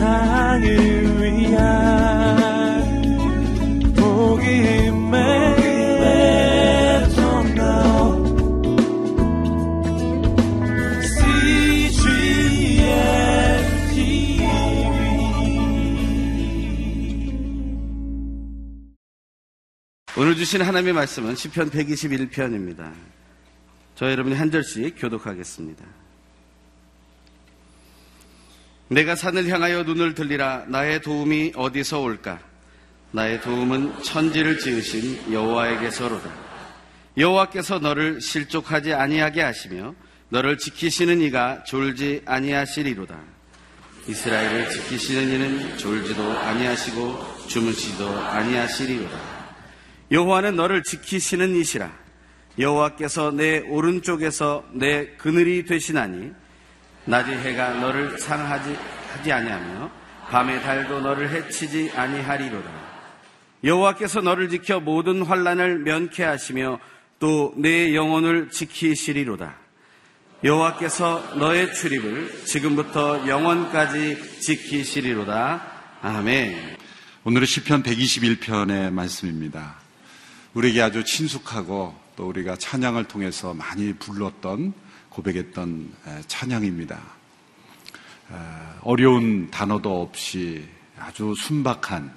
세상을 위한 복음의 CGN TV. 오늘 주신 하나님의 말씀은 시편 121편입니다. 저와 여러분이 한 절씩 교독하겠습니다. 내가 산을 향하여 눈을 들리라. 나의 도움이 어디서 올까? 나의 도움은 천지를 지으신 여호와에게서로다. 여호와께서 너를 실족하지 아니하게 하시며 너를 지키시는 이가 졸지 아니하시리로다. 이스라엘을 지키시는 이는 졸지도 아니하시고 주무시지도 아니하시리로다. 여호와는 너를 지키시는 이시라. 여호와께서 내 오른쪽에서 내 그늘이 되시나니 낮의 해가 너를 상하지 아니하며 밤의 달도 너를 해치지 아니하리로다. 여호와께서 너를 지켜 모든 환난을 면케 하시며 또 내 영혼을 지키시리로다. 여호와께서 너의 출입을 지금부터 영원까지 지키시리로다. 아멘. 오늘은 시편 121편의 말씀입니다. 우리에게 아주 친숙하고 또 우리가 찬양을 통해서 많이 불렀던 고백했던 찬양입니다. 어려운 단어도 없이 아주 순박한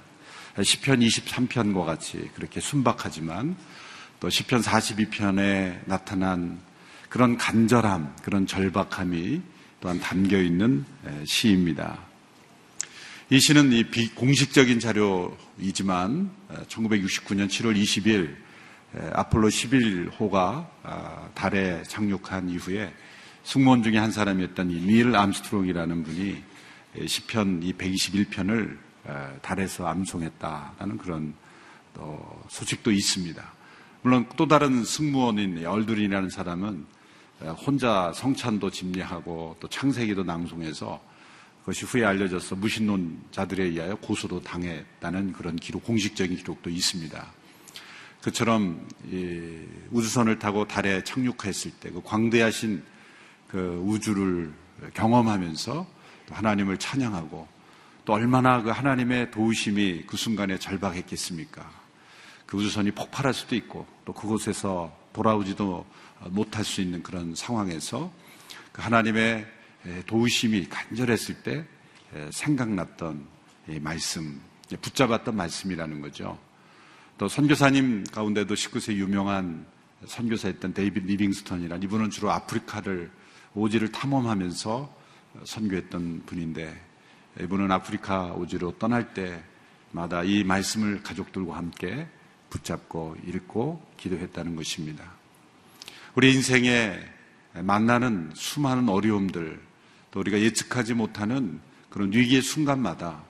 시편 23편과 같이 그렇게 순박하지만 또 시편 42편에 나타난 그런 간절함, 그런 절박함이 또한 담겨있는 시입니다. 이 시는 이 비공식적인 자료이지만 1969년 7월 20일 아폴로 11호가 달에 착륙한 이후에 승무원 중에 한 사람이었던 이 닐 암스트롱이라는 분이 시편 이 121편을 달에서 암송했다라는 그런 또 소식도 있습니다. 물론 또 다른 승무원인 얼두린이라는 사람은 혼자 성찬도 집례하고 또 창세기도 낭송해서 그것이 후에 알려져서 무신론자들에 의하여 고소도 당했다는 그런 기록, 공식적인 기록도 있습니다. 그처럼 이 우주선을 타고 달에 착륙했을 때 그 광대하신 그 우주를 경험하면서 또 하나님을 찬양하고 또 얼마나 그 하나님의 도우심이 그 순간에 절박했겠습니까? 그 우주선이 폭발할 수도 있고 또 그곳에서 돌아오지도 못할 수 있는 그런 상황에서 그 하나님의 도우심이 간절했을 때 생각났던 이 말씀, 붙잡았던 말씀이라는 거죠. 또 선교사님 가운데도 19세 유명한 선교사였던 데이빗 리빙스턴이란 이분은 주로 아프리카를 오지를 탐험하면서 선교했던 분인데 이분은 아프리카 오지로 떠날 때마다 이 말씀을 가족들과 함께 붙잡고 읽고 기도했다는 것입니다. 우리 인생에 만나는 수많은 어려움들 또 우리가 예측하지 못하는 그런 위기의 순간마다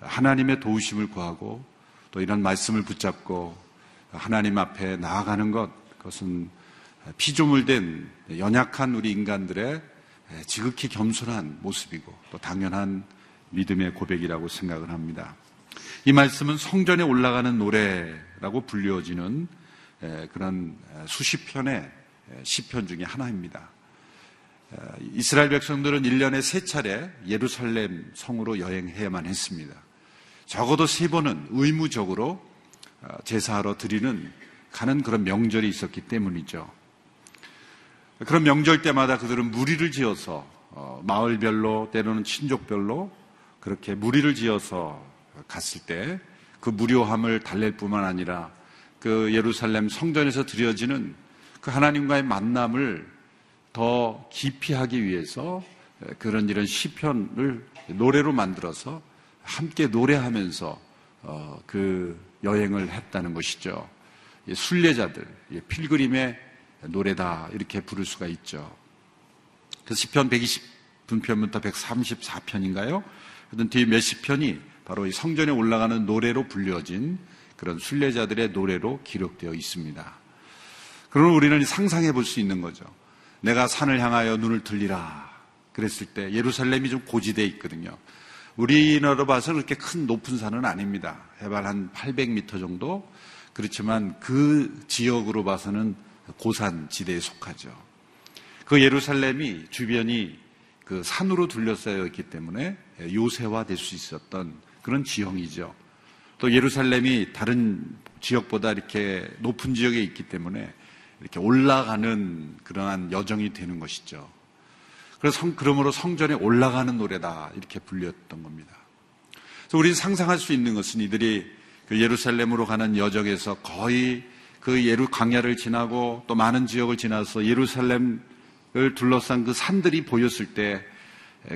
하나님의 도우심을 구하고 또 이런 말씀을 붙잡고 하나님 앞에 나아가는 것, 그것은 피조물된 연약한 우리 인간들의 지극히 겸손한 모습이고 또 당연한 믿음의 고백이라고 생각을 합니다. 이 말씀은 성전에 올라가는 노래라고 불려지는 그런 수십 편의 시편 중에 하나입니다. 이스라엘 백성들은 1년에 3차례 예루살렘 성으로 여행해야만 했습니다. 적어도 3번은 의무적으로 제사하러 드리는 가는 그런 명절이 있었기 때문이죠. 그런 명절 때마다 그들은 무리를 지어서 마을별로 때로는 친족별로 그렇게 무리를 지어서 갔을 때 그 무료함을 달랠 뿐만 아니라 그 예루살렘 성전에서 드려지는 그 하나님과의 만남을 더 깊이 하기 위해서 그런 이런 시편을 노래로 만들어서 함께 노래하면서 그 여행을 했다는 것이죠. 순례자들, 필그림의 노래다 이렇게 부를 수가 있죠. 그래서 시편 120분편부터 134편인가요? 하여튼 뒤에 몇십 편이 바로 이 성전에 올라가는 노래로 불려진 그런 순례자들의 노래로 기록되어 있습니다. 그러면 우리는 상상해 볼 수 있는 거죠. 내가 산을 향하여 눈을 들리라 그랬을 때 예루살렘이 좀 고지대에 있거든요. 우리나라로 봐서 그렇게 큰 높은 산은 아닙니다. 해발 한 800m 정도. 그렇지만 그 지역으로 봐서는 고산 지대에 속하죠. 그 예루살렘이 주변이 그 산으로 둘러싸여 있기 때문에 요새화될 수 있었던 그런 지형이죠. 또 예루살렘이 다른 지역보다 이렇게 높은 지역에 있기 때문에 이렇게 올라가는 그러한 여정이 되는 것이죠. 그래서 그러므로 성전에 올라가는 노래다 이렇게 불렸던 겁니다. 그래서 우리는 상상할 수 있는 것은 이들이 그 예루살렘으로 가는 여정에서 거의 그 광야를 지나고 또 많은 지역을 지나서 예루살렘을 둘러싼 그 산들이 보였을 때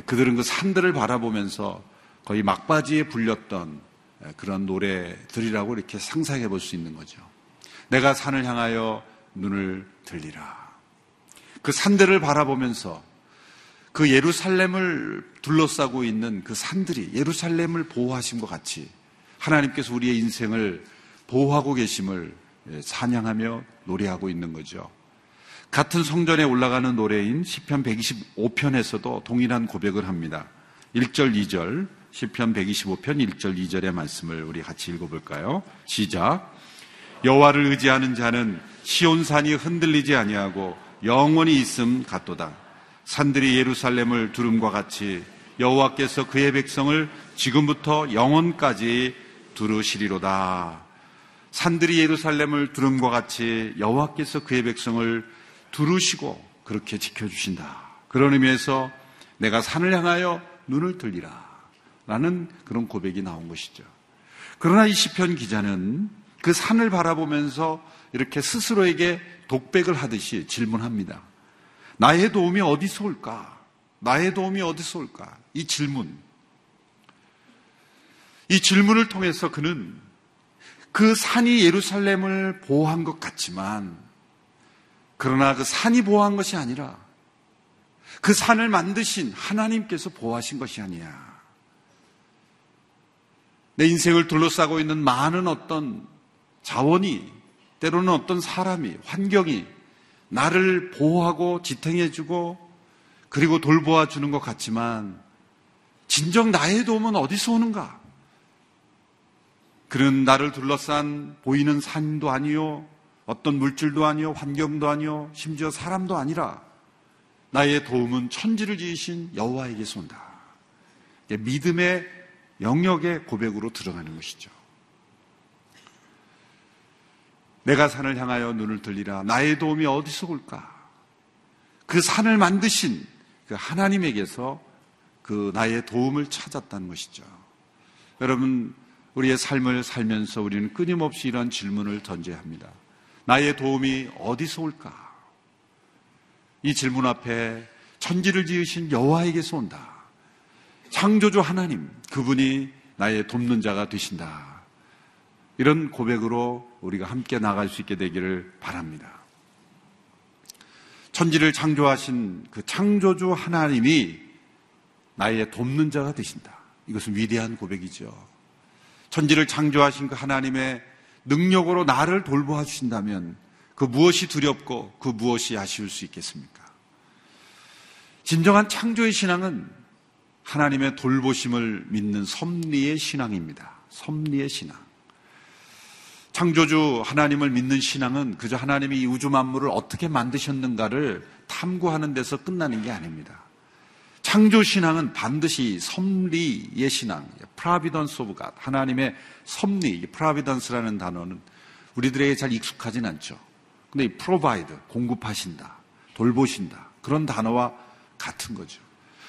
그들은 그 산들을 바라보면서 거의 막바지에 불렸던 그런 노래들이라고 이렇게 상상해 볼 수 있는 거죠. 내가 산을 향하여 눈을 들리라. 그 산들을 바라보면서 그 예루살렘을 둘러싸고 있는 그 산들이 예루살렘을 보호하신 것 같이 하나님께서 우리의 인생을 보호하고 계심을 찬양하며 노래하고 있는 거죠. 같은 성전에 올라가는 노래인 시편 125편에서도 동일한 고백을 합니다. 1절 2절 시편 125편 1절 2절의 말씀을 우리 같이 읽어볼까요? 시작. 여호와를 의지하는 자는 시온산이 흔들리지 아니하고 영원히 있음 같도다. 산들이 예루살렘을 두름과 같이 여호와께서 그의 백성을 지금부터 영원까지 두르시리로다. 산들이 예루살렘을 두름과 같이 여호와께서 그의 백성을 두르시고 그렇게 지켜주신다. 그런 의미에서 내가 산을 향하여 눈을 들리라 라는 그런 고백이 나온 것이죠. 그러나 이 시편 기자는 그 산을 바라보면서 이렇게 스스로에게 독백을 하듯이 질문합니다. 나의 도움이 어디서 올까? 나의 도움이 어디서 올까? 이 질문을 통해서 그는 그 산이 예루살렘을 보호한 것 같지만 그러나 그 산이 보호한 것이 아니라 그 산을 만드신 하나님께서 보호하신 것이 아니야. 내 인생을 둘러싸고 있는 많은 어떤 자원이 때로는 어떤 사람이 환경이 나를 보호하고 지탱해주고 그리고 돌보아주는 것 같지만 진정 나의 도움은 어디서 오는가? 그는 나를 둘러싼 보이는 산도 아니요 어떤 물질도 아니요 환경도 아니요 심지어 사람도 아니라 나의 도움은 천지를 지으신 여호와에게서 온다. 믿음의 영역의 고백으로 들어가는 것이죠. 내가 산을 향하여 눈을 들리라. 나의 도움이 어디서 올까? 그 산을 만드신 그 하나님에게서 그 나의 도움을 찾았다는 것이죠. 여러분, 우리의 삶을 살면서 우리는 끊임없이 이런 질문을 던져야 합니다. 나의 도움이 어디서 올까? 이 질문 앞에 천지를 지으신 여호와에게서 온다. 창조주 하나님, 그분이 나의 돕는 자가 되신다. 이런 고백으로 우리가 함께 나갈 수 있게 되기를 바랍니다. 천지를 창조하신 그 창조주 하나님이 나의 돕는 자가 되신다. 이것은 위대한 고백이죠. 천지를 창조하신 그 하나님의 능력으로 나를 돌보아 주신다면 그 무엇이 두렵고 그 무엇이 아쉬울 수 있겠습니까? 진정한 창조의 신앙은 하나님의 돌보심을 믿는 섭리의 신앙입니다. 섭리의 신앙. 창조주 하나님을 믿는 신앙은 그저 하나님이 이 우주 만물을 어떻게 만드셨는가를 탐구하는 데서 끝나는 게 아닙니다. 창조 신앙은 반드시 섭리의 신앙, providence of God, 하나님의 섭리, providence라는 단어는 우리들에게 잘 익숙하진 않죠. 근데 이 provide, 공급하신다, 돌보신다, 그런 단어와 같은 거죠.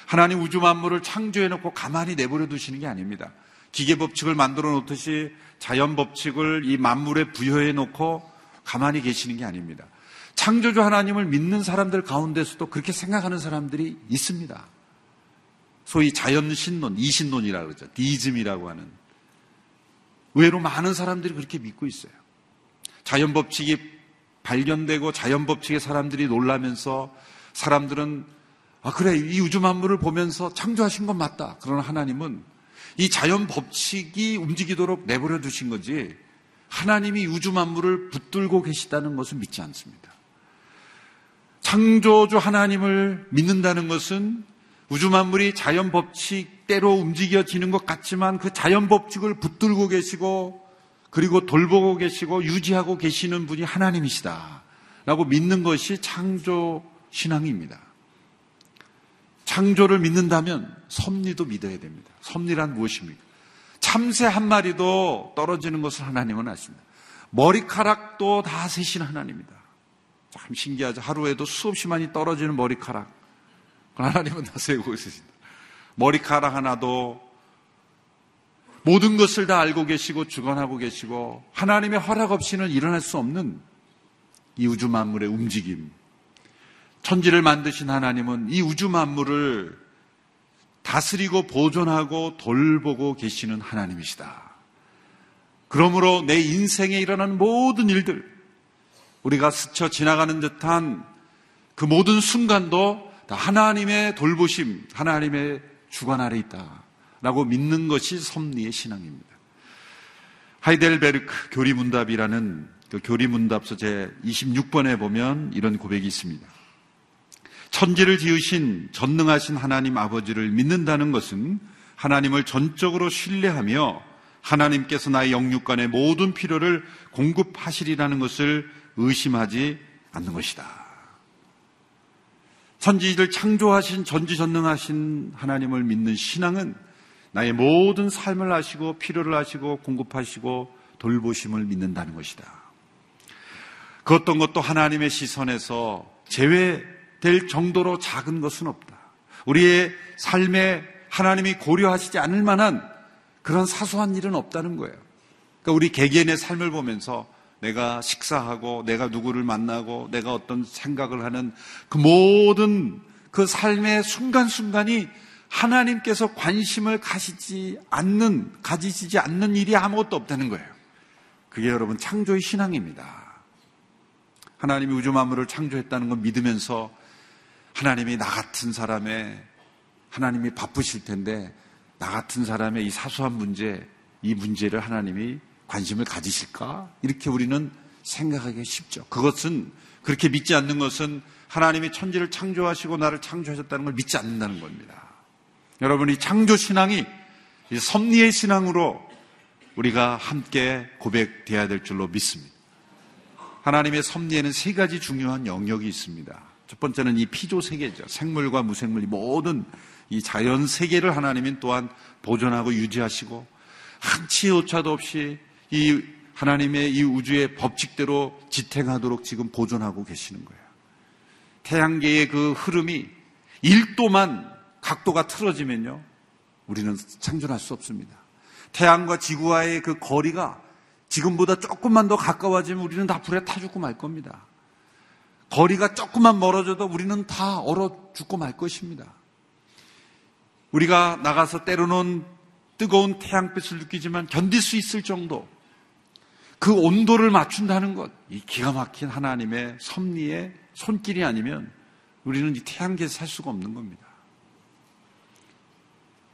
하나님 우주 만물을 창조해놓고 가만히 내버려 두시는 게 아닙니다. 기계 법칙을 만들어 놓듯이 자연 법칙을 이 만물에 부여해 놓고 가만히 계시는 게 아닙니다. 창조주 하나님을 믿는 사람들 가운데서도 그렇게 생각하는 사람들이 있습니다. 소위 자연신론, 이신론이라고 그러죠. 디즘이라고 하는. 의외로 많은 사람들이 그렇게 믿고 있어요. 자연 법칙이 발견되고 자연 법칙에 사람들이 놀라면서 사람들은 아 그래 이 우주 만물을 보면서 창조하신 건 맞다. 그러나 하나님은 이 자연 법칙이 움직이도록 내버려 두신 거지 하나님이 우주 만물을 붙들고 계시다는 것은 믿지 않습니다. 창조주 하나님을 믿는다는 것은 우주 만물이 자연 법칙대로 움직여지는 것 같지만 그 자연 법칙을 붙들고 계시고 그리고 돌보고 계시고 유지하고 계시는 분이 하나님이시다라고 믿는 것이 창조 신앙입니다. 창조를 믿는다면 섭리도 믿어야 됩니다. 섭리란 무엇입니까? 참새 한 마리도 떨어지는 것을 하나님은 아십니다. 머리카락도 다 세신 하나님입니다. 참 신기하죠. 하루에도 수없이 많이 떨어지는 머리카락. 하나님은 다 세우고 있으십니다. 머리카락 하나도 모든 것을 다 알고 계시고 주관하고 계시고 하나님의 허락 없이는 일어날 수 없는 이 우주 만물의 움직임. 천지를 만드신 하나님은 이 우주 만물을 다스리고 보존하고 돌보고 계시는 하나님이시다. 그러므로 내 인생에 일어나는 모든 일들, 우리가 스쳐 지나가는 듯한 그 모든 순간도 다 하나님의 돌보심, 하나님의 주관 아래 있다 라고 믿는 것이 섭리의 신앙입니다. 하이델베르크 교리문답이라는 그 교리문답서 제 26번에 보면 이런 고백이 있습니다. 천지를 지으신 전능하신 하나님 아버지를 믿는다는 것은 하나님을 전적으로 신뢰하며 하나님께서 나의 영육간의 모든 필요를 공급하시리라는 것을 의심하지 않는 것이다. 천지를 창조하신 전지전능하신 하나님을 믿는 신앙은 나의 모든 삶을 아시고 필요를 아시고 공급하시고 돌보심을 믿는다는 것이다. 그 어떤 것도 하나님의 시선에서 제외될 정도로 작은 것은 없다. 우리의 삶에 하나님이 고려하시지 않을 만한 그런 사소한 일은 없다는 거예요. 그러니까 우리 개개인의 삶을 보면서 내가 식사하고 내가 누구를 만나고 내가 어떤 생각을 하는 그 모든 그 삶의 순간순간이 하나님께서 관심을 가지시지 않는 일이 아무것도 없다는 거예요. 그게 여러분 창조의 신앙입니다. 하나님이 우주 만물을 창조했다는 걸 믿으면서 하나님이 나 같은 사람의, 하나님이 바쁘실 텐데 나 같은 사람의 이 사소한 문제, 이 문제를 하나님이 관심을 가지실까? 이렇게 우리는 생각하기 쉽죠. 그것은, 그렇게 믿지 않는 것은 하나님이 천지를 창조하시고 나를 창조하셨다는 걸 믿지 않는다는 겁니다. 여러분, 이 창조 신앙이 이 섭리의 신앙으로 우리가 함께 고백되어야 될 줄로 믿습니다. 하나님의 섭리에는 세 가지 중요한 영역이 있습니다. 첫 번째는 이 피조 세계죠. 생물과 무생물, 모든 이 자연 세계를 하나님은 또한 보존하고 유지하시고 한치의 오차도 없이 이 하나님의 이 우주의 법칙대로 지탱하도록 지금 보존하고 계시는 거예요. 태양계의 그 흐름이 1도만 각도가 틀어지면요, 우리는 창조할 수 없습니다. 태양과 지구와의 그 거리가 지금보다 조금만 더 가까워지면 우리는 다 불에 타 죽고 말 겁니다. 거리가 조금만 멀어져도 우리는 다 얼어 죽고 말 것입니다. 우리가 나가서 때로는 뜨거운 태양빛을 느끼지만 견딜 수 있을 정도, 그 온도를 맞춘다는 것, 이 기가 막힌 하나님의 섭리의 손길이 아니면 우리는 이 태양계에서 살 수가 없는 겁니다.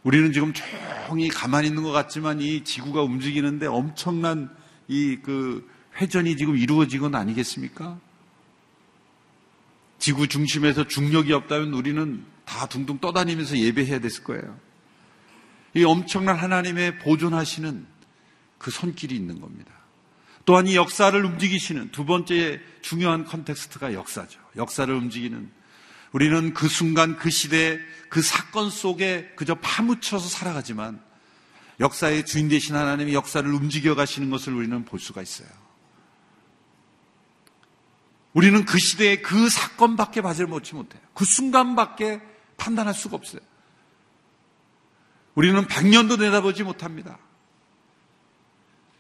우리는 지금 조용히 가만히 있는 것 같지만 이 지구가 움직이는데 엄청난 이 그 회전이 지금 이루어지건 아니겠습니까? 지구 중심에서 중력이 없다면 우리는 다 둥둥 떠다니면서 예배해야 됐을 거예요. 이 엄청난 하나님의 보존하시는 그 손길이 있는 겁니다. 또한 이 역사를 움직이시는 두 번째 중요한 컨텍스트가 역사죠. 역사를 움직이는, 우리는 그 순간 그 시대 그 사건 속에 그저 파묻혀서 살아가지만 역사의 주인 되신 하나님이 역사를 움직여 가시는 것을 우리는 볼 수가 있어요. 우리는 그 시대의 그 사건밖에 바지를 못치 못해요. 그 순간밖에 판단할 수가 없어요. 우리는 100년도 내다보지 못합니다.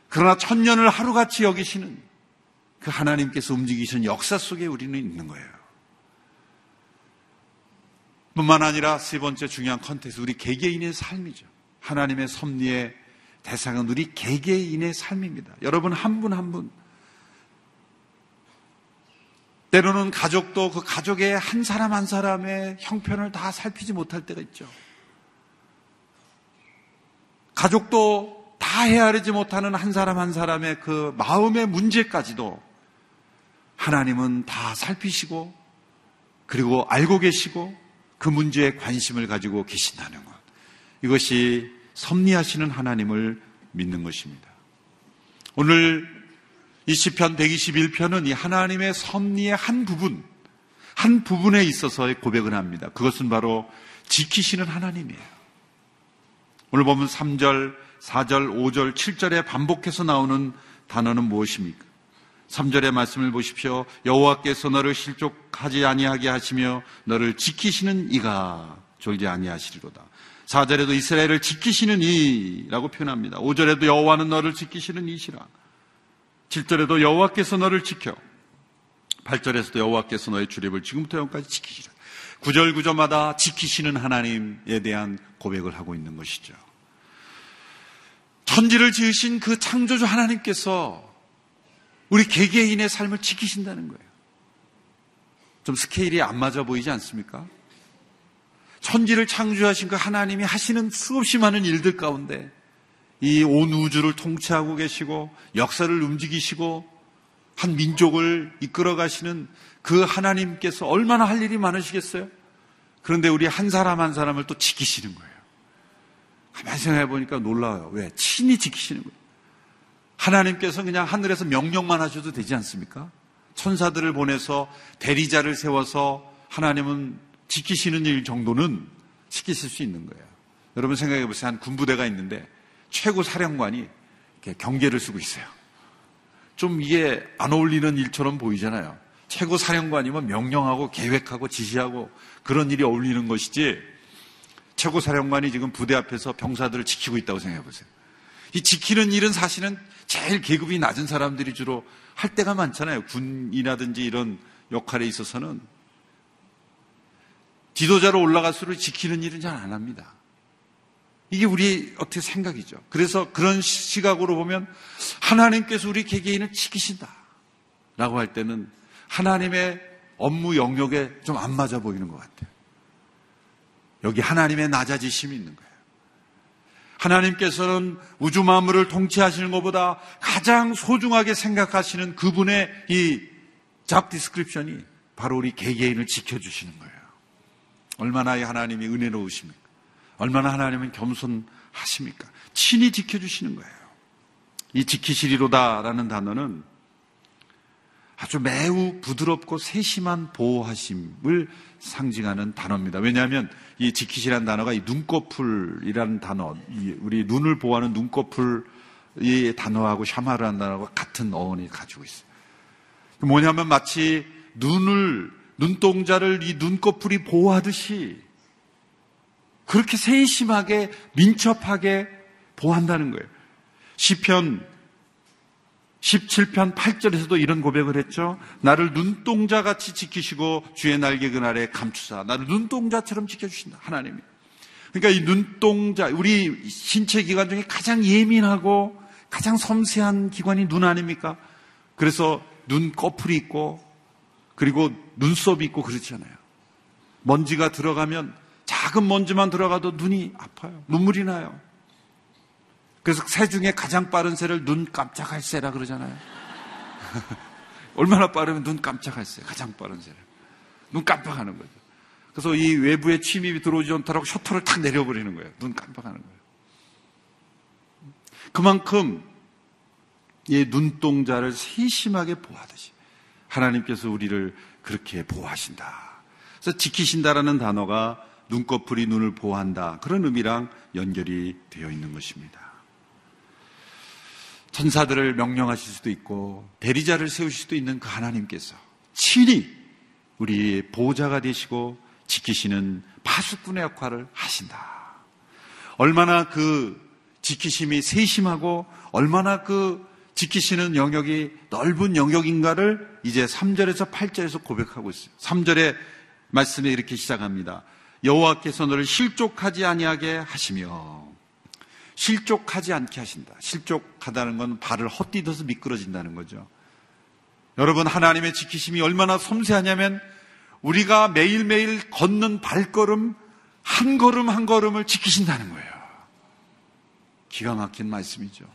그러나 1000년을 하루같이 여기시는 그 하나님께서 움직이시는 역사 속에 우리는 있는 거예요. 뿐만 아니라 세 번째 중요한 컨텍스트, 우리 개개인의 삶이죠. 하나님의 섭리의 대상은 우리 개개인의 삶입니다. 여러분 한 분 한 분, 때로는 가족도 그 가족의 한 사람 한 사람의 형편을 다 살피지 못할 때가 있죠. 가족도 다 헤아리지 못하는 한 사람 한 사람의 그 마음의 문제까지도 하나님은 다 살피시고 그리고 알고 계시고 그 문제에 관심을 가지고 계신다는 것, 이것이 섭리하시는 하나님을 믿는 것입니다. 오늘 이 시편 121편은 이 하나님의 섭리의 한 부분, 한 부분에 있어서의 고백을 합니다. 그것은 바로 지키시는 하나님이에요. 오늘 보면 3절, 4절, 5절, 7절에 반복해서 나오는 단어는 무엇입니까? 3절의 말씀을 보십시오. 여호와께서 너를 실족하지 아니하게 하시며 너를 지키시는 이가 졸지 아니하시리로다. 4절에도 이스라엘을 지키시는 이라고 표현합니다. 5절에도 여호와는 너를 지키시는 이시라. 7절에도 여호와께서 너를 지켜. 8절에서도 여호와께서 너의 출입을 지금부터 영까지 지키시라. 구절구절마다 지키시는 하나님에 대한 고백을 하고 있는 것이죠. 천지를 지으신 그 창조주 하나님께서 우리 개개인의 삶을 지키신다는 거예요. 좀 스케일이 안 맞아 보이지 않습니까? 천지를 창조하신 그 하나님이 하시는 수없이 많은 일들 가운데 이 온 우주를 통치하고 계시고 역사를 움직이시고 한 민족을 이끌어 가시는 그 하나님께서 얼마나 할 일이 많으시겠어요? 그런데 우리 한 사람 한 사람을 또 지키시는 거예요. 가만히 생각해 보니까 놀라워요. 왜? 친히 지키시는 거예요. 하나님께서 그냥 하늘에서 명령만 하셔도 되지 않습니까? 천사들을 보내서 대리자를 세워서 하나님은 지키시는 일 정도는 시키실 수 있는 거예요. 여러분 생각해 보세요. 한 군부대가 있는데 최고 사령관이 이렇게 경계를 쓰고 있어요. 좀 이게 안 어울리는 일처럼 보이잖아요. 최고 사령관이면 명령하고 계획하고 지시하고 그런 일이 어울리는 것이지, 최고 사령관이 지금 부대 앞에서 병사들을 지키고 있다고 생각해 보세요. 이 지키는 일은 사실은 제일 계급이 낮은 사람들이 주로 할 때가 많잖아요. 군이라든지 이런 역할에 있어서는 지도자로 올라갈수록 지키는 일은 잘 안 합니다. 이게 우리의 어떻게 생각이죠. 그래서 그런 시각으로 보면 하나님께서 우리 개개인을 지키신다 라고 할 때는 하나님의 업무 영역에 좀 안 맞아 보이는 것 같아요. 여기 하나님의 낮아지심이 있는 거예요. 하나님께서는 우주 만물을 통치하시는 것보다 가장 소중하게 생각하시는 그분의 이 잡 디스크립션이 바로 우리 개개인을 지켜주시는 거예요. 얼마나 이 하나님이 은혜로우십니까? 얼마나 하나님은 겸손하십니까? 친히 지켜주시는 거예요. 이 지키시리로다라는 단어는 아주 매우 부드럽고 세심한 보호하심을 상징하는 단어입니다. 왜냐하면 이 지키시라는 단어가 이 눈꺼풀이라는 단어, 우리 눈을 보호하는 눈꺼풀의 단어하고 샤마르라는 단어가 같은 어원이 가지고 있어요. 뭐냐면 마치 눈동자를 이 눈꺼풀이 보호하듯이 그렇게 세심하게 민첩하게 보호한다는 거예요. 시편 17편 8절에서도 이런 고백을 했죠. 나를 눈동자같이 지키시고 주의 날개 그날에 감추사. 나를 눈동자처럼 지켜주신다 하나님이. 그러니까 이 눈동자, 우리 신체 기관 중에 가장 예민하고 가장 섬세한 기관이 눈 아닙니까? 그래서 눈꺼풀이 있고 그리고 눈썹이 있고 그렇잖아요. 먼지가 들어가면, 작은 먼지만 들어가도 눈이 아파요. 눈물이 나요. 그래서 새 중에 가장 빠른 새를 눈 깜짝할 새라 그러잖아요. 얼마나 빠르면 눈 깜짝할 새, 가장 빠른 새를. 눈 깜빡하는 거죠. 그래서 이 외부에 침입이 들어오지 않도록 셔터를 탁 내려버리는 거예요. 눈 깜빡하는 거예요. 그만큼 이 눈동자를 세심하게 보호하듯이 하나님께서 우리를 그렇게 보호하신다. 그래서 지키신다라는 단어가 눈꺼풀이 눈을 보호한다, 그런 의미랑 연결이 되어 있는 것입니다. 천사들을 명령하실 수도 있고 대리자를 세우실 수도 있는 그 하나님께서 친히 우리의 보호자가 되시고 지키시는 파수꾼의 역할을 하신다. 얼마나 그 지키심이 세심하고 얼마나 그 지키시는 영역이 넓은 영역인가를 이제 3절에서 8절에서 고백하고 있어요. 3절의 말씀에 이렇게 시작합니다. 여호와께서 너를 실족하지 아니하게 하시며. 실족하지 않게 하신다. 실족하다는 건 발을 헛디뎌서 미끄러진다는 거죠. 여러분, 하나님의 지키심이 얼마나 섬세하냐면 우리가 매일매일 걷는 발걸음 한 걸음 한 걸음을 지키신다는 거예요. 기가 막힌 말씀이죠.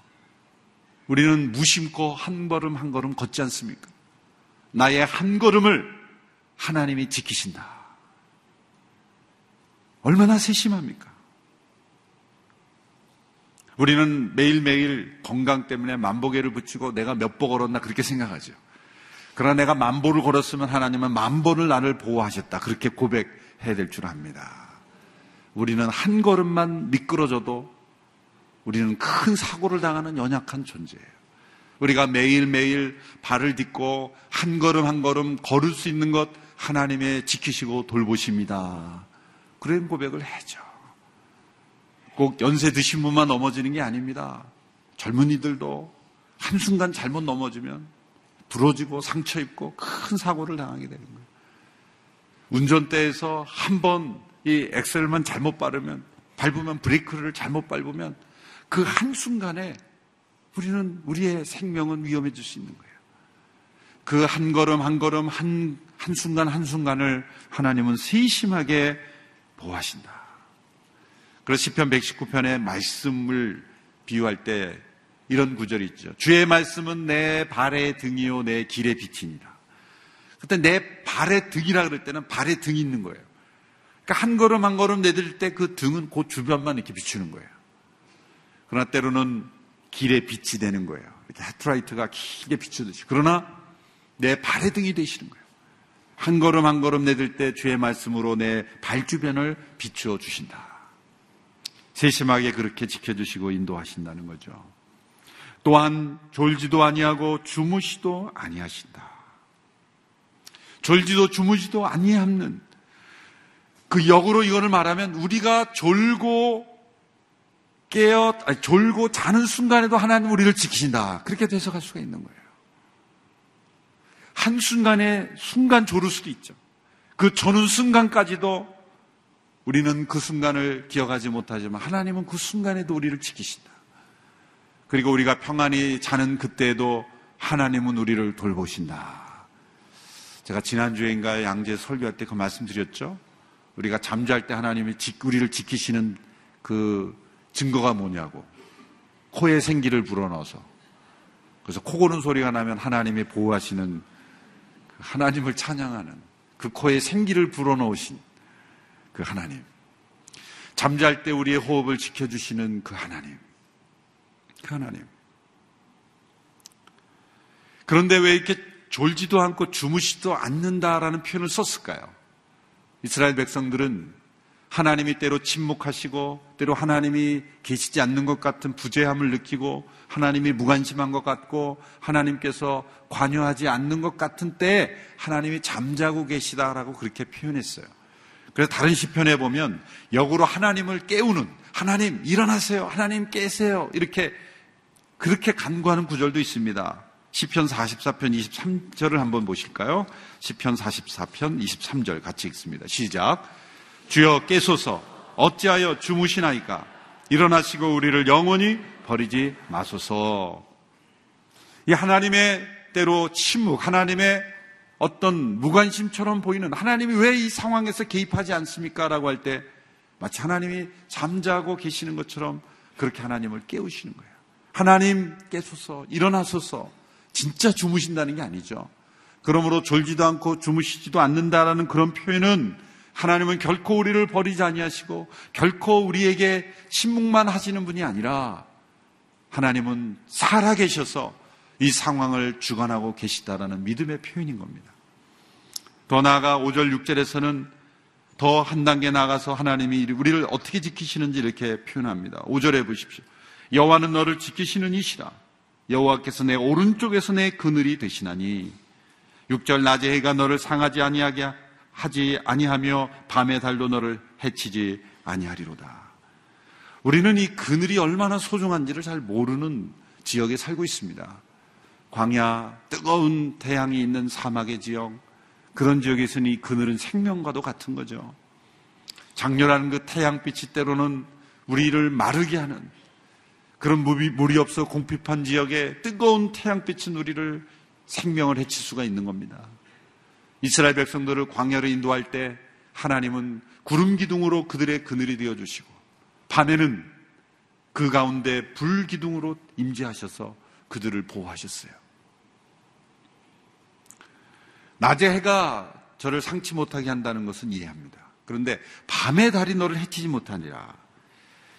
우리는 무심코 한 걸음 한 걸음 걷지 않습니까? 나의 한 걸음을 하나님이 지키신다. 얼마나 세심합니까? 우리는 매일매일 건강 때문에 만보개를 붙이고 내가 몇 보 걸었나 그렇게 생각하죠. 그러나 내가 만보를 걸었으면 하나님은 만보를 나를 보호하셨다. 그렇게 고백해야 될 줄 압니다. 우리는 한 걸음만 미끄러져도 우리는 큰 사고를 당하는 연약한 존재예요. 우리가 매일매일 발을 딛고 한 걸음 걸을 수 있는 것 하나님의 지키시고 돌보십니다. 그런 고백을 해야죠. 꼭 연세 드신 분만 넘어지는 게 아닙니다. 젊은이들도 한순간 잘못 넘어지면 부러지고 상처 입고 큰 사고를 당하게 되는 거예요. 운전대에서 한 번 이 엑셀만 잘못 밟으면 브레이크를 잘못 밟으면 그 한순간에 우리의 생명은 위험해질 수 있는 거예요. 그 한 걸음 한 걸음 한순간 한순간을 하나님은 세심하게 보호하신다. 그래서 시편 119편의 말씀을 비유할 때 이런 구절이 있죠. 주의 말씀은 내 발의 등이요 내 길의 빛입니다. 그때 내 발의 등이라 그럴 때는 발의 등이 있는 거예요. 그러니까 한 걸음 한 걸음 내딜 때 그 등은 그 주변만 이렇게 비추는 거예요. 그러나 때로는 길의 빛이 되는 거예요. 이렇게 헤드라이트가 길게 비추듯이. 그러나 내 발의 등이 되시는 거예요. 한 걸음 한 걸음 내딜 때 주의 말씀으로 내 발 주변을 비추어 주신다. 세심하게 그렇게 지켜주시고 인도하신다는 거죠. 또한 졸지도 아니하고 주무시도 아니하신다. 졸지도 주무시도 아니하는 그 역으로 이거를 말하면 우리가 졸고 자는 순간에도 하나님 우리를 지키신다. 그렇게 해석할 수가 있는 거예요. 한순간에 순간 졸을 수도 있죠. 그 저는 순간까지도 우리는 그 순간을 기억하지 못하지만 하나님은 그 순간에도 우리를 지키신다. 그리고 우리가 평안히 자는 그때에도 하나님은 우리를 돌보신다. 제가 지난주에인가 양재 설교할 때 그 말씀드렸죠. 우리가 잠잘 때 하나님이 우리를 지키시는 그 증거가 뭐냐고. 코에 생기를 불어넣어서. 그래서 코 고는 소리가 나면 하나님이 보호하시는, 하나님을 찬양하는 그 코에 생기를 불어넣으신 그 하나님. 잠잘 때 우리의 호흡을 지켜주시는 그 하나님. 하나님. 그런데 왜 이렇게 졸지도 않고 주무시지도 않는다라는 표현을 썼을까요? 이스라엘 백성들은 하나님이 때로 침묵하시고 때로 하나님이 계시지 않는 것 같은 부재함을 느끼고 하나님이 무관심한 것 같고 하나님께서 관여하지 않는 것 같은 때에 하나님이 잠자고 계시다라고 그렇게 표현했어요. 그래서 다른 시편에 보면 역으로 하나님을 깨우는, 하나님 일어나세요, 하나님 깨세요, 이렇게 그렇게 간구하는 구절도 있습니다. 시편 44편 23절을 한번 보실까요? 시편 44편 23절 같이 읽습니다. 시작. 주여 깨소서, 어찌하여 주무시나이까? 일어나시고 우리를 영원히 버리지 마소서. 이 하나님의 때로 침묵, 하나님의 어떤 무관심처럼 보이는, 하나님이 왜 이 상황에서 개입하지 않습니까? 라고 할 때 마치 하나님이 잠자고 계시는 것처럼 그렇게 하나님을 깨우시는 거예요. 하나님 깨소서, 일어나소서. 진짜 주무신다는 게 아니죠. 그러므로 졸지도 않고 주무시지도 않는다라는 그런 표현은 하나님은 결코 우리를 버리지 아니하시고 결코 우리에게 침묵만 하시는 분이 아니라 하나님은 살아계셔서 이 상황을 주관하고 계시다라는 믿음의 표현인 겁니다. 더 나아가 5절 6절에서는 더 한 단계 나아가서 하나님이 우리를 어떻게 지키시는지 이렇게 표현합니다. 5절에 보십시오. 여호와는 너를 지키시는 이시라. 여호와께서 내 오른쪽에서 내 그늘이 되시나니. 6절 낮의 해가 너를 상하지 아니하게 하지 아니하며 밤의 달도 너를 해치지 아니하리로다. 우리는 이 그늘이 얼마나 소중한지를 잘 모르는 지역에 살고 있습니다. 광야, 뜨거운 태양이 있는 사막의 지역, 그런 지역에서는 이 그늘은 생명과도 같은 거죠. 장렬한 그 태양빛이 때로는 우리를 마르게 하는, 그런 물이 없어 공핍한 지역에 뜨거운 태양빛은 우리를 생명을 해칠 수가 있는 겁니다. 이스라엘 백성들을 광야로 인도할 때 하나님은 구름 기둥으로 그들의 그늘이 되어주시고 밤에는 그 가운데 불 기둥으로 임재하셔서 그들을 보호하셨어요. 낮에 해가 저를 상치 못하게 한다는 것은 이해합니다. 그런데 밤의 달이 너를 해치지 못하니라.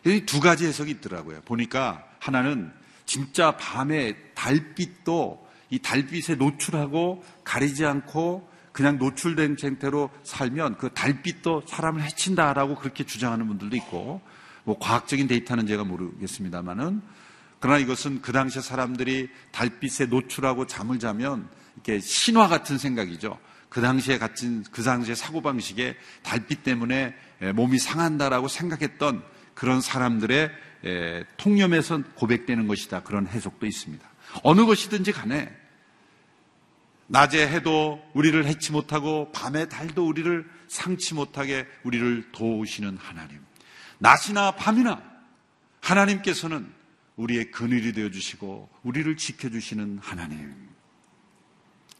이 두 가지 해석이 있더라고요. 보니까 하나는 진짜 밤의 달빛도 이 달빛에 노출하고 가리지 않고 그냥 노출된 상태로 살면 그 달빛도 사람을 해친다라고 그렇게 주장하는 분들도 있고, 뭐 과학적인 데이터는 제가 모르겠습니다만은, 그러나 이것은 그 당시 사람들이 달빛에 노출하고 잠을 자면 이렇게 신화 같은 생각이죠. 그 당시에 사고방식에 달빛 때문에 몸이 상한다라고 생각했던 그런 사람들의 통념에선 고백되는 것이다, 그런 해석도 있습니다. 어느 것이든지 간에 낮에 해도 우리를 해치 못하고 밤에 달도 우리를 상치 못하게 우리를 도우시는 하나님, 낮이나 밤이나 하나님께서는 우리의 그늘이 되어주시고 우리를 지켜주시는 하나님,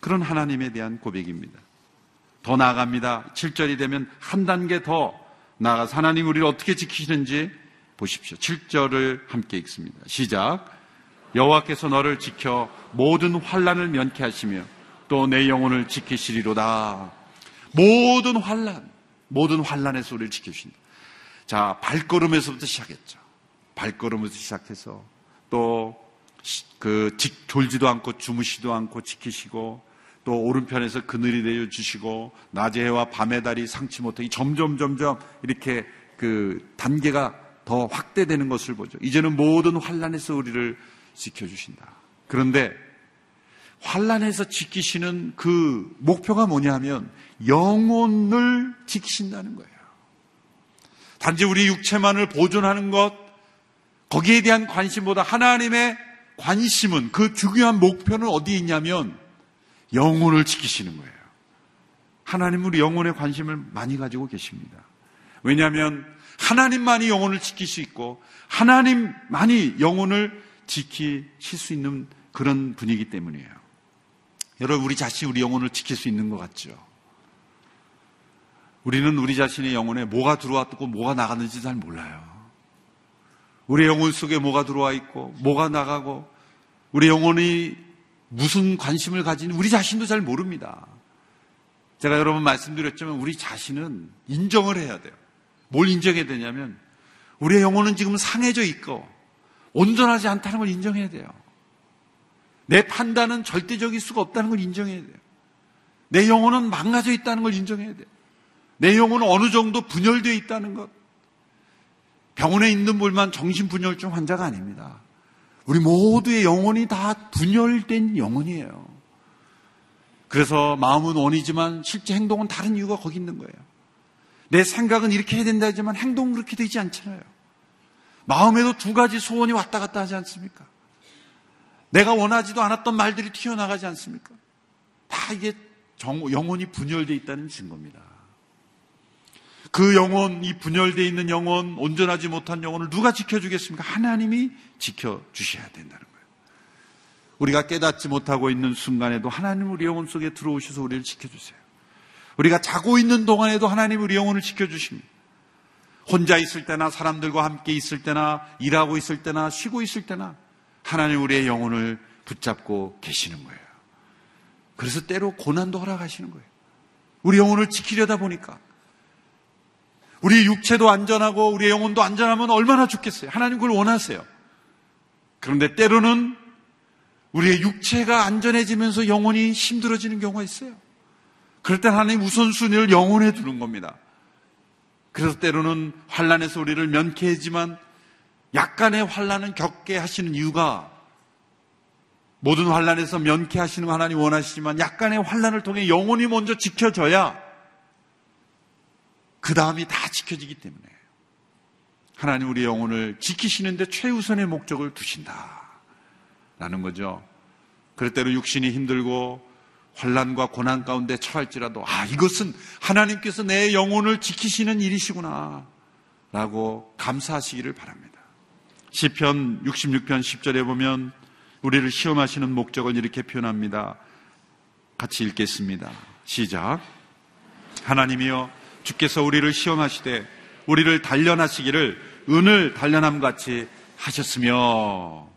그런 하나님에 대한 고백입니다. 더 나아갑니다. 7절이 되면 한 단계 더 나아가서 하나님 우리를 어떻게 지키시는지 보십시오. 7절을 함께 읽습니다. 시작. 여호와께서 너를 지켜 모든 환난을 면케 하시며 또 내 영혼을 지키시리로다. 모든 환난에서 우리를 지켜주신다. 자, 발걸음에서부터 시작했죠. 발걸음에서 시작해서 또 그 졸지도 않고 주무시도 않고 지키시고, 또 오른편에서 그늘이 되어 주시고, 낮의 해와 밤의 달이 상치 못하게 점점 이렇게 그 단계가 더 확대되는 것을 보죠. 이제는 모든 환난에서 우리를 지켜주신다. 그런데 환난에서 지키시는 그 목표가 뭐냐면 영혼을 지키신다는 거예요. 단지 우리 육체만을 보존하는 것, 거기에 대한 관심보다 하나님의 관심은, 그 중요한 목표는 어디에 있냐면 영혼을 지키시는 거예요. 하나님은 우리 영혼에 관심을 많이 가지고 계십니다. 왜냐하면 하나님만이 영혼을 지킬 수 있고 하나님만이 영혼을 지키실 수 있는 그런 분이기 때문이에요. 여러분, 우리 자신이 우리 영혼을 지킬 수 있는 것 같죠? 우리는 우리 자신의 영혼에 뭐가 들어왔고 뭐가 나갔는지 잘 몰라요. 우리 영혼 속에 뭐가 들어와 있고 뭐가 나가고 우리 영혼이 무슨 관심을 가진 우리 자신도 잘 모릅니다. 제가 여러분 말씀드렸지만 우리 자신은 인정을 해야 돼요. 뭘 인정해야 되냐면 우리의 영혼은 지금 상해져 있고 온전하지 않다는 걸 인정해야 돼요. 내 판단은 절대적일 수가 없다는 걸 인정해야 돼요. 내 영혼은 망가져 있다는 걸 인정해야 돼요. 내 영혼은 어느 정도 분열되어 있다는 것. 병원에 있는 분만 정신분열증 환자가 아닙니다. 우리 모두의 영혼이 다 분열된 영혼이에요. 그래서 마음은 원이지만 실제 행동은 다른 이유가 거기 있는 거예요. 내 생각은 이렇게 해야 된다 하지만 행동은 그렇게 되지 않잖아요. 마음에도 두 가지 소원이 왔다 갔다 하지 않습니까? 내가 원하지도 않았던 말들이 튀어나가지 않습니까? 다 이게 영혼이 분열되어 있다는 증거입니다. 그 영혼, 이 분열되어 있는 영혼, 온전하지 못한 영혼을 누가 지켜주겠습니까? 하나님이 지켜주셔야 된다는 거예요. 우리가 깨닫지 못하고 있는 순간에도 하나님 우리 영혼 속에 들어오셔서 우리를 지켜주세요. 우리가 자고 있는 동안에도 하나님 우리 영혼을 지켜주십니다. 혼자 있을 때나 사람들과 함께 있을 때나 일하고 있을 때나 쉬고 있을 때나 하나님 우리의 영혼을 붙잡고 계시는 거예요. 그래서 때로 고난도 허락하시는 거예요. 우리 영혼을 지키려다 보니까 우리 육체도 안전하고 우리의 영혼도 안전하면 얼마나 좋겠어요. 하나님 그걸 원하세요. 그런데 때로는 우리의 육체가 안전해지면서 영혼이 힘들어지는 경우가 있어요. 그럴 때 하나님 우선순위를 영혼에 두는 겁니다. 그래서 때로는 환난에서 우리를 면케하지만 약간의 환난은 겪게 하시는 이유가, 모든 환난에서 면케하시는 하나님 원하시지만 약간의 환난을 통해 영혼이 먼저 지켜져야 그 다음이 다 지켜지기 때문에 하나님 우리 영혼을 지키시는데 최우선의 목적을 두신다라는 거죠. 그럴 때로 육신이 힘들고 환난과 고난 가운데 처할지라도 이것은 하나님께서 내 영혼을 지키시는 일이시구나 라고 감사하시기를 바랍니다. 시편 66편 10절에 보면 우리를 시험하시는 목적을 이렇게 표현합니다. 같이 읽겠습니다. 시작. 하나님이여, 주께서 우리를 시험하시되 우리를 단련하시기를 은을 단련함같이 하셨으며.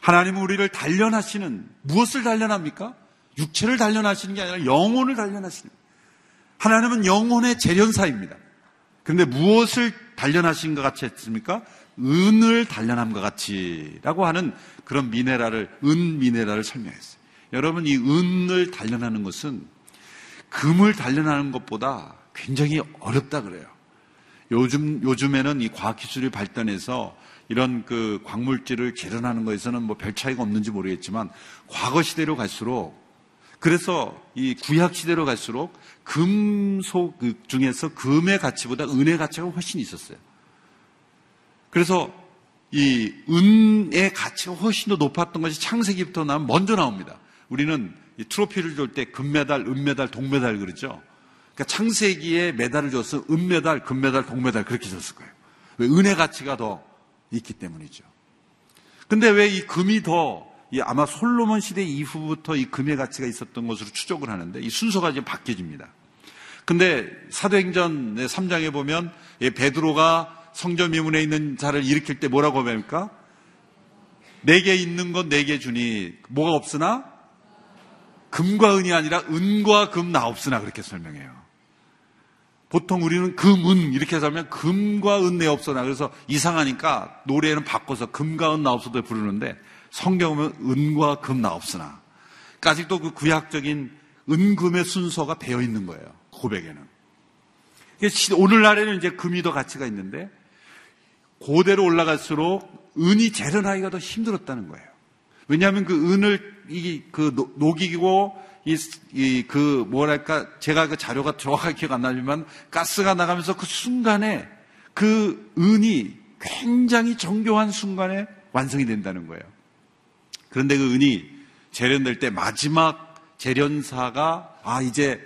하나님은 우리를 단련하시는, 무엇을 단련합니까? 육체를 단련하시는 게 아니라 영혼을 단련하시는 거예요. 하나님은 영혼의 재련사입니다. 그런데 무엇을 단련하신 것 같이 했습니까? 은을 단련함과 같이 라고 하는 그런 미네랄을, 은 미네랄을 설명했어요. 여러분, 이 은을 단련하는 것은 금을 단련하는 것보다 굉장히 어렵다 그래요. 요즘에는 이 과학기술이 발달해서 이런 그 광물질을 재련하는 거에서는 뭐 별 차이가 없는지 모르겠지만, 과거 시대로 갈수록, 그래서 이 구약 시대로 갈수록 금속 중에서 금의 가치보다 은의 가치가 훨씬 있었어요. 그래서 이 은의 가치가 훨씬 더 높았던 것이 창세기부터 나면 먼저 나옵니다. 우리는 이 트로피를 줄 때 금메달, 은메달, 동메달 그러죠. 그러니까 창세기에 메달을 줬으면 은메달, 금메달, 동메달 그렇게 줬을 거예요. 왜? 은의 가치가 더 있기 때문이죠. 근데 왜 이 금이 더, 아마 솔로몬 시대 이후부터 이 금의 가치가 있었던 것으로 추적을 하는데, 이 순서가 지금 바뀌어집니다. 근데 사도행전 3장에 보면 베드로가 성전 미문에 있는 자를 일으킬 때 뭐라고 합니까? 내게 있는 건 내게 주니 뭐가 없으나? 금과 은이 아니라 은과 금 나 없으나, 그렇게 설명해요. 보통 우리는 금, 은 이렇게 하면 금과 은 내 없으나, 그래서 이상하니까 노래는 바꿔서 금과 은 나 없어도 부르는데, 성경 보면 은과 금 나 없으나. 그러니까 아직도 그 구약적인 은금의 순서가 배어 있는 거예요, 고백에는. 오늘날에는 이제 금이 더 가치가 있는데, 고대로 올라갈수록 은이 재련하기가 더 힘들었다는 거예요. 왜냐하면 그 은을 녹이고 제가 그 자료가 정확하게 기억 안 나지만, 가스가 나가면서 그 순간에 그 은이 굉장히 정교한 순간에 완성이 된다는 거예요. 그런데 그 은이 재련될 때 마지막 재련사가 이제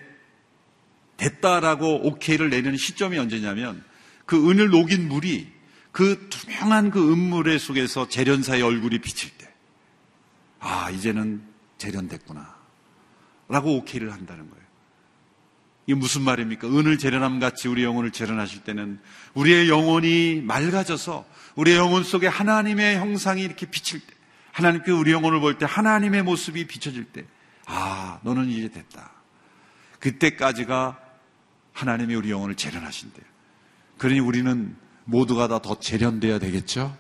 됐다라고 오케이를 내리는 시점이 언제냐면, 그 은을 녹인 물이 그 투명한 그 은물의 속에서 재련사의 얼굴이 비칠 때, 이제는 재련됐구나 라고 오케이를 한다는 거예요. 이게 무슨 말입니까? 은을 재련함 같이 우리 영혼을 재련하실 때는 우리의 영혼이 맑아져서 우리의 영혼 속에 하나님의 형상이 이렇게 비칠 때, 하나님께서 우리 영혼을 볼 때 하나님의 모습이 비춰질 때, 너는 이제 됐다. 그때까지가 하나님이 우리 영혼을 재련하신대요. 그러니 우리는 모두가 다 더 재련돼야 되겠죠?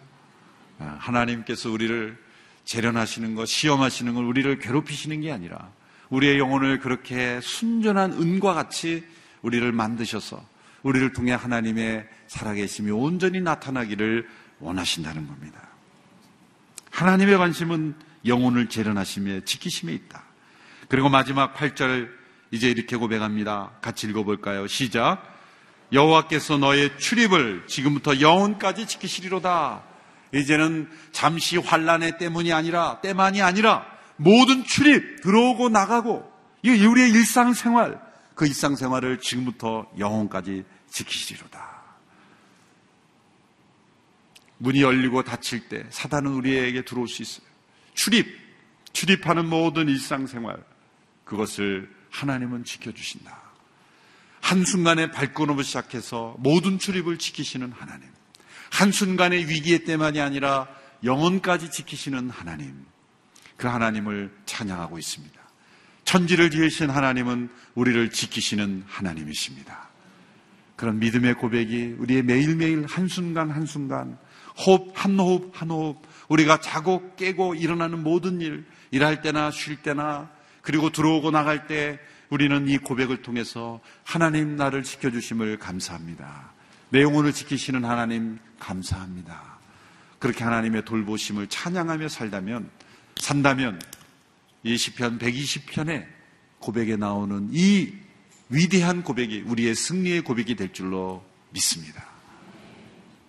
하나님께서 우리를 재련하시는 것, 시험하시는 것, 우리를 괴롭히시는 게 아니라 우리의 영혼을 그렇게 순전한 은과 같이 우리를 만드셔서 우리를 통해 하나님의 살아계심이 온전히 나타나기를 원하신다는 겁니다. 하나님의 관심은 영혼을 재련하심에, 지키심에 있다. 그리고 마지막 8절 이제 이렇게 고백합니다. 같이 읽어볼까요? 시작. 여호와께서 너의 출입을 지금부터 영원까지 지키시리로다. 이제는 잠시 환란의 때만이 아니라 모든 출입, 들어오고 나가고, 이 우리의 일상생활, 그 일상생활을 지금부터 영원까지 지키시리로다. 문이 열리고 닫힐 때 사단은 우리에게 들어올 수 있어요. 출입하는 모든 일상생활, 그것을 하나님은 지켜주신다. 한순간에 발걸음을 시작해서 모든 출입을 지키시는 하나님, 한순간의 위기의 때만이 아니라 영혼까지 지키시는 하나님, 그 하나님을 찬양하고 있습니다. 천지를 지으신 하나님은 우리를 지키시는 하나님이십니다. 그런 믿음의 고백이 우리의 매일매일 한순간 한순간, 호흡 한호흡 한호흡, 우리가 자고 깨고 일어나는 모든 일, 일할 때나 쉴 때나, 그리고 들어오고 나갈 때, 우리는 이 고백을 통해서 하나님 나를 지켜주심을 감사합니다. 내 영혼을 지키시는 하나님 감사합니다. 그렇게 하나님의 돌보심을 찬양하며 산다면 이 시편 120편의 고백에 나오는 이 위대한 고백이 우리의 승리의 고백이 될 줄로 믿습니다.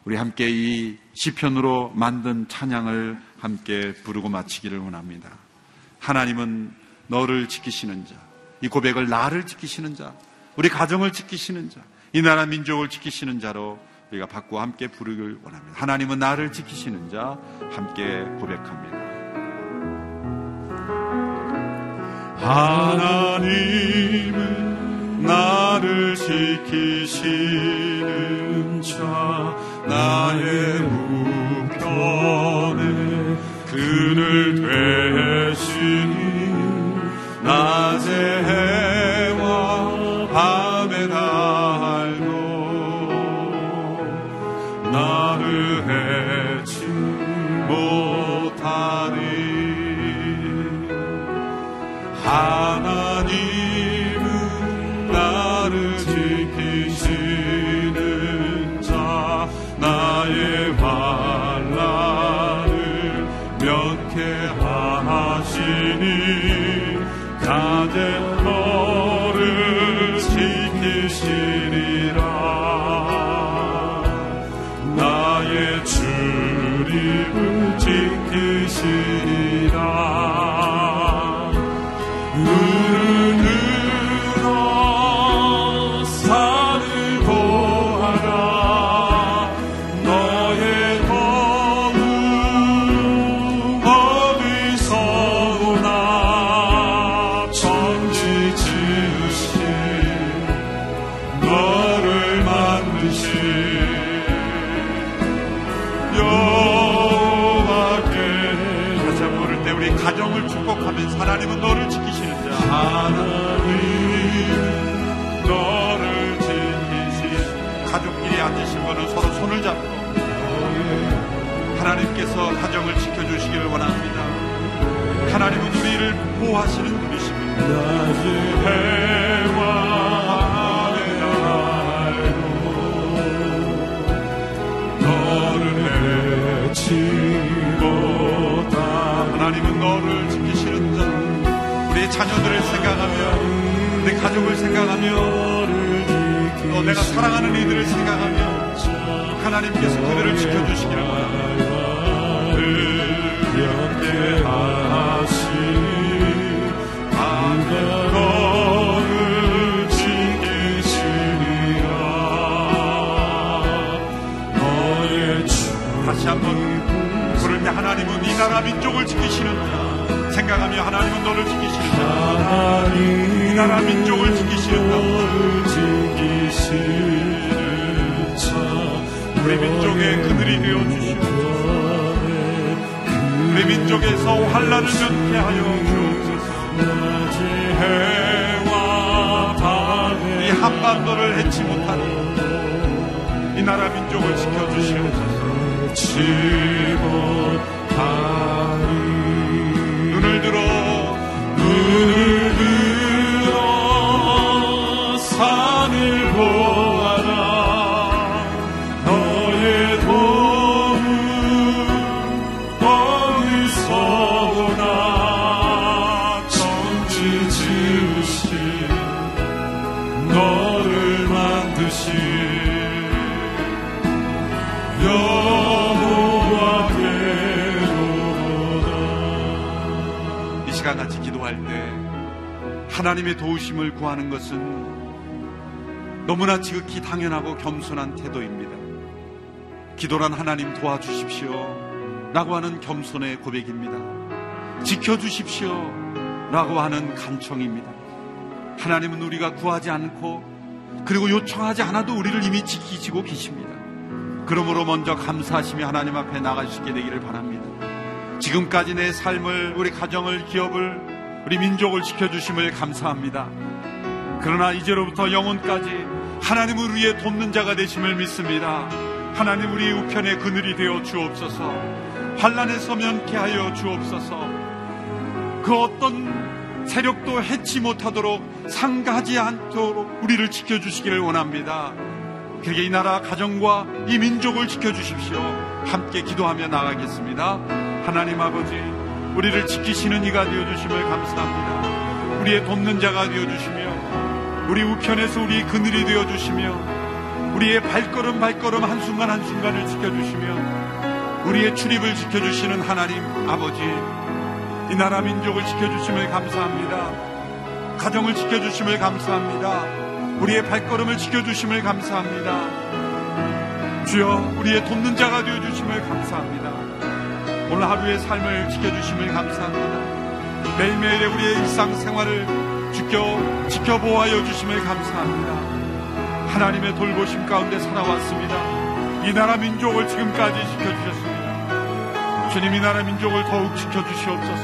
우리 함께 이 시편으로 만든 찬양을 함께 부르고 마치기를 원합니다. 하나님은 너를 지키시는 자, 이 고백을 나를 지키시는 자, 우리 가정을 지키시는 자, 이 나라 민족을 지키시는 자로 우리가 받고 함께 부르길 원합니다. 하나님은 나를 지키시는 자, 함께 고백합니다. 하나님은 나를 지키시는 자, 나의 우편에 그늘 되시니 낮에 해와 밤에 달도 나를 해치 못하리. 하나님은 나를 지키시는 자, 나의 환난을 면케하시니 가재 너를 지키시리라. 나의 출입을 지키시리라. 눈으로 산을 보아라. 너의 도움 어디서 오나. 천지 지으신 너를 만드신 여호와께. 다시 한번 부를 때 우리 가정을 축복하면서 하나님은 너를 지키시는 자, 하나님 너를 지키시는. 가족끼리 앉으신 분은 서로 손을 잡고 하나님께서 가정을 지켜주시기를 원합니다. 하나님은 우리를 보호하시는 분이십니다. 너를 해치고다. 하나님은 너를 지키시는 자. 우리 자녀들을 생각하며, 내 가족을 생각하며, 또 내가 사랑하는 이들을 생각하며 하나님께서 그들을 지켜주시기를 바랍니다. 다시 한번 부를 때 하나님은 이 나라 민족을 지키시는다 생각하며 하나님은 너를 지키시는다. 이 나라 민족을 지키시는다. 우리 민족의 그들이 되어주시옵소서. 우리 민족에서 환난을 면케하여 주옵소서. 이 한반도를 해치 못하니 이 나라 민족을 지켜주시옵소서. 눈을 들어 산을 보아라. 너의 도움 어디서 오나. 천지 지으신 너를 만드신 여호와께로다. 이 시간 같이 기도할 때 하나님의 도우심을 구하는 것은 너무나 지극히 당연하고 겸손한 태도입니다. 기도란 하나님 도와주십시오 라고 하는 겸손의 고백입니다. 지켜주십시오 라고 하는 간청입니다. 하나님은 우리가 구하지 않고 그리고 요청하지 않아도 우리를 이미 지키시고 계십니다. 그러므로 먼저 감사하시며 하나님 앞에 나가시게 되기를 바랍니다. 지금까지 내 삶을, 우리 가정을, 기업을, 우리 민족을 지켜주심을 감사합니다. 그러나 이제로부터 영혼까지 하나님을 위해 돕는 자가 되심을 믿습니다. 하나님 우리의 우편의 그늘이 되어 주옵소서. 환난에서 면케하여 주옵소서. 그 어떤 세력도 해치 못하도록, 상가하지 않도록 우리를 지켜주시기를 원합니다. 그게 이 나라 가정과 이 민족을 지켜주십시오. 함께 기도하며 나가겠습니다. 하나님 아버지, 우리를 지키시는 이가 되어주심을 감사합니다. 우리의 돕는 자가 되어주시며, 우리 우편에서 우리 그늘이 되어주시며, 우리의 발걸음 한순간 한순간을 지켜주시며, 우리의 출입을 지켜주시는 하나님 아버지, 이 나라 민족을 지켜주심을 감사합니다. 가정을 지켜주심을 감사합니다. 우리의 발걸음을 지켜주심을 감사합니다. 주여, 우리의 돕는 자가 되어주심을 감사합니다. 오늘 하루의 삶을 지켜주심을 감사합니다. 매일매일의 우리의 일상생활을 지켜보아여 주심을 감사합니다. 하나님의 돌보심 가운데 살아왔습니다. 이 나라 민족을 지금까지 지켜주셨습니다. 주님, 이 나라 민족을 더욱 지켜주시옵소서.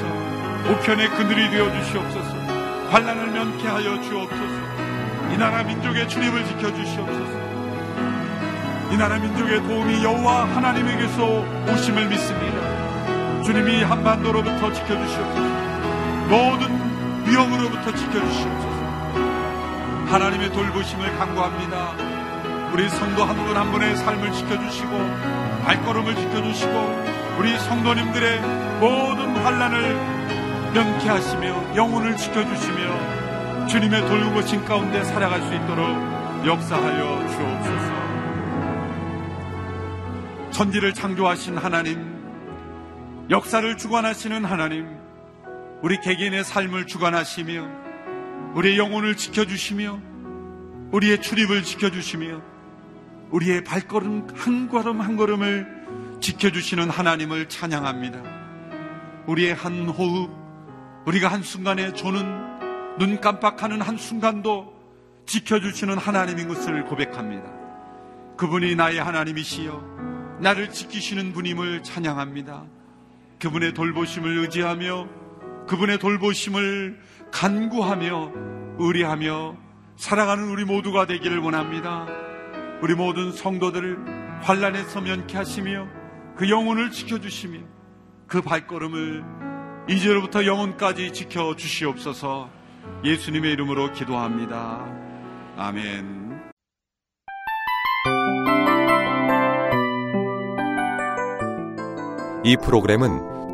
우편의 그늘이 되어주시옵소서. 환난을 면케하여 주옵소서. 이 나라 민족의 출입을 지켜주시옵소서. 이 나라 민족의 도움이 여호와 하나님에게서 오심을 믿습니다. 주님이 한반도로부터 지켜주시옵소서. 모든 위험으로부터 지켜주시옵소서. 하나님의 돌보심을 간구합니다. 우리 성도 한 분 한 분의 삶을 지켜주시고 발걸음을 지켜주시고 우리 성도님들의 모든 환난을 면케하시며 영혼을 지켜주시며 주님의 돌보심 가운데 살아갈 수 있도록 역사하여 주옵소서. 천지를 창조하신 하나님, 역사를 주관하시는 하나님, 우리 개개인의 삶을 주관하시며 우리의 영혼을 지켜주시며 우리의 출입을 지켜주시며 우리의 발걸음 한 걸음 한 걸음을 지켜주시는 하나님을 찬양합니다. 우리의 한 호흡, 우리가 한순간에 조는 눈 깜빡하는 한순간도 지켜주시는 하나님인 것을 고백합니다. 그분이 나의 하나님이시여 나를 지키시는 분임을 찬양합니다. 그분의 돌보심을 의지하며 그분의 돌보심을 간구하며 의뢰하며 살아가는 우리 모두가 되기를 원합니다. 우리 모든 성도들을 환난에서 면케 하시며 그 영혼을 지켜주시며 그 발걸음을 이제로부터 영혼까지 지켜주시옵소서. 예수님의 이름으로 기도합니다. 아멘. 이 프로그램은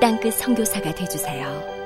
땅끝 선교사가 되어주세요.